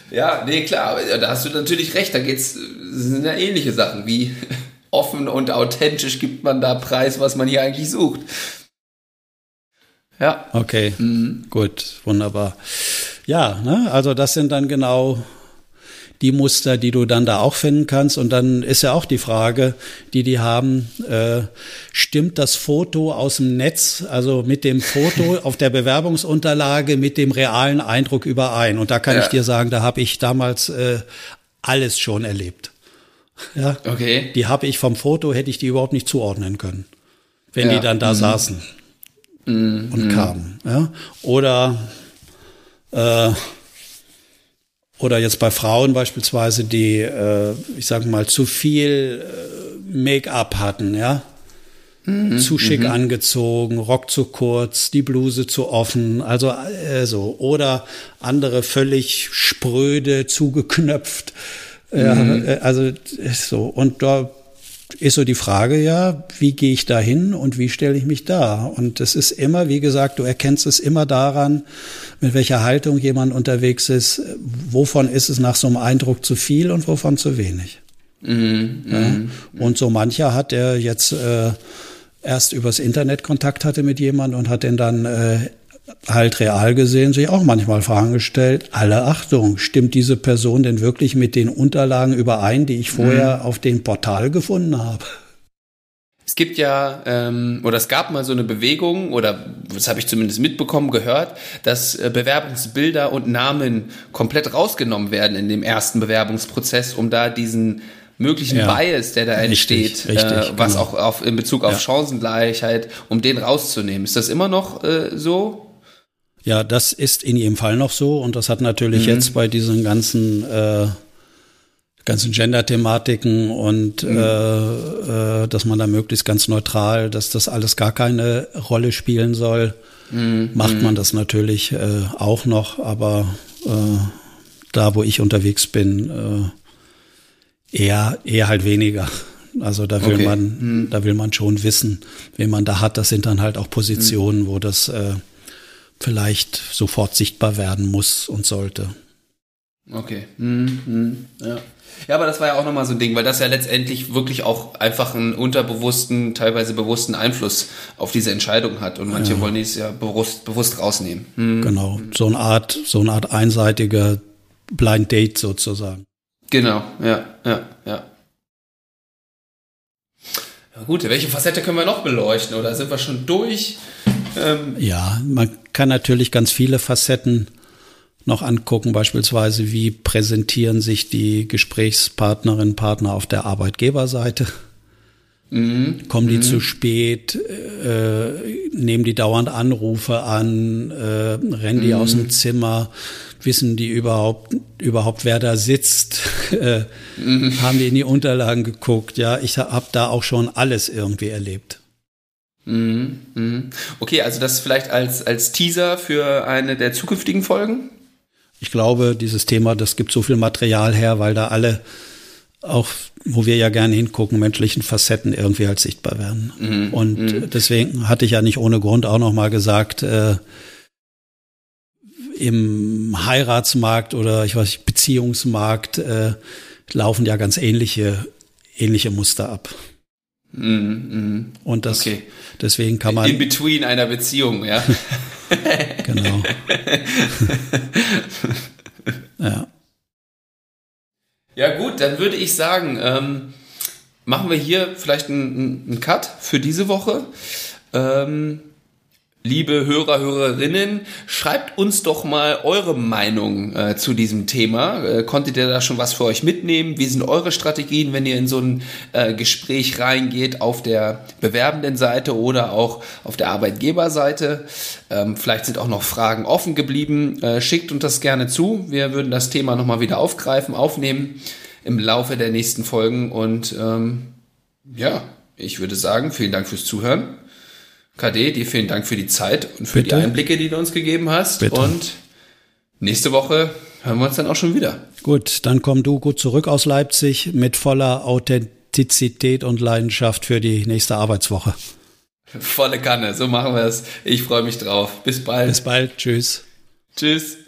Ja, nee, klar, da hast du natürlich recht. Da sind ja ähnliche Sachen. Wie offen und authentisch gibt man da preis, was man hier eigentlich sucht. Ja. Okay, gut, wunderbar. Ja, ne? Also das sind dann genau die Muster, die du dann da auch finden kannst. Und dann ist ja auch die Frage, die haben, stimmt das Foto aus dem Netz, also mit dem Foto auf der Bewerbungsunterlage, mit dem realen Eindruck überein? Und da kann ich dir sagen, da habe ich damals alles schon erlebt. Ja? Okay. Die habe ich vom Foto, hätte ich die überhaupt nicht zuordnen können, wenn die dann da saßen und kamen. Ja? Oder jetzt bei Frauen beispielsweise, die, ich sage mal, zu viel Make-up hatten, ja, zu schick angezogen, Rock zu kurz, die Bluse zu offen, also oder andere völlig spröde, zugeknöpft, also so. Und da ist so die Frage, ja, wie gehe ich da hin und wie stelle ich mich da? Und es ist immer, wie gesagt, du erkennst es immer daran, mit welcher Haltung jemand unterwegs ist, wovon ist es nach so einem Eindruck zu viel und wovon zu wenig. Ja? Und so mancher hat, der jetzt erst übers Internet Kontakt hatte mit jemandem und hat den dann halt real gesehen, sich auch manchmal Fragen gestellt. Alle Achtung, stimmt diese Person denn wirklich mit den Unterlagen überein, die ich vorher auf dem Portal gefunden habe? Es gibt ja, oder es gab mal so eine Bewegung, oder das habe ich zumindest mitbekommen, gehört, dass Bewerbungsbilder und Namen komplett rausgenommen werden in dem ersten Bewerbungsprozess, um da diesen möglichen Bias, der da entsteht, was auch in Bezug auf Chancengleichheit, um den rauszunehmen. Ist das immer noch so? Ja, das ist in jedem Fall noch so, und das hat natürlich jetzt bei diesen ganzen Gender-Thematiken und dass man da möglichst ganz neutral, dass das alles gar keine Rolle spielen soll, macht man das natürlich auch noch, aber da, wo ich unterwegs bin, eher halt weniger. Also da will man, da will man schon wissen, wen man da hat. Das sind dann halt auch Positionen, wo das vielleicht sofort sichtbar werden muss und sollte. Okay. Ja, aber das war ja auch nochmal so ein Ding, weil das ja letztendlich wirklich auch einfach einen unterbewussten, teilweise bewussten Einfluss auf diese Entscheidung hat, und manche wollen es ja bewusst rausnehmen. Genau, so eine Art einseitiger Blind Date sozusagen. Genau, ja. Ja gut, welche Facette können wir noch beleuchten, oder sind wir schon durch? Ja, man kann natürlich ganz viele Facetten noch angucken, beispielsweise wie präsentieren sich die Gesprächspartnerinnen und Partner auf der Arbeitgeberseite? Kommen die zu spät? Nehmen die dauernd Anrufe an? Rennen die aus dem Zimmer? Wissen die überhaupt wer da sitzt? Haben die in die Unterlagen geguckt? Ja, ich habe da auch schon alles irgendwie erlebt. Okay, also das vielleicht als Teaser für eine der zukünftigen Folgen? Ich glaube, dieses Thema, das gibt so viel Material her, weil da alle auch, wo wir ja gerne hingucken, menschlichen Facetten irgendwie halt sichtbar werden. Mhm. Und deswegen hatte ich ja nicht ohne Grund auch nochmal gesagt, im Heiratsmarkt oder ich weiß nicht, Beziehungsmarkt laufen ja ganz ähnliche Muster ab. Und das, okay. Deswegen kann man in between einer Beziehung, ja. Genau. Ja. Ja gut, dann würde ich sagen, machen wir hier vielleicht einen Cut für diese Woche. Liebe Hörer, Hörerinnen, schreibt uns doch mal eure Meinung zu diesem Thema. Konntet ihr da schon was für euch mitnehmen? Wie sind eure Strategien, wenn ihr in so ein Gespräch reingeht, auf der bewerbenden Seite oder auch auf der Arbeitgeberseite? Vielleicht sind auch noch Fragen offen geblieben. Schickt uns das gerne zu. Wir würden das Thema nochmal wieder aufnehmen im Laufe der nächsten Folgen. Und ja, ich würde sagen, vielen Dank fürs Zuhören. KD, dir vielen Dank für die Zeit und für die Einblicke, die du uns gegeben hast. Bitte. Und nächste Woche hören wir uns dann auch schon wieder. Gut, dann komm du gut zurück aus Leipzig mit voller Authentizität und Leidenschaft für die nächste Arbeitswoche. Volle Kanne, so machen wir es. Ich freue mich drauf. Bis bald. Bis bald, tschüss. Tschüss.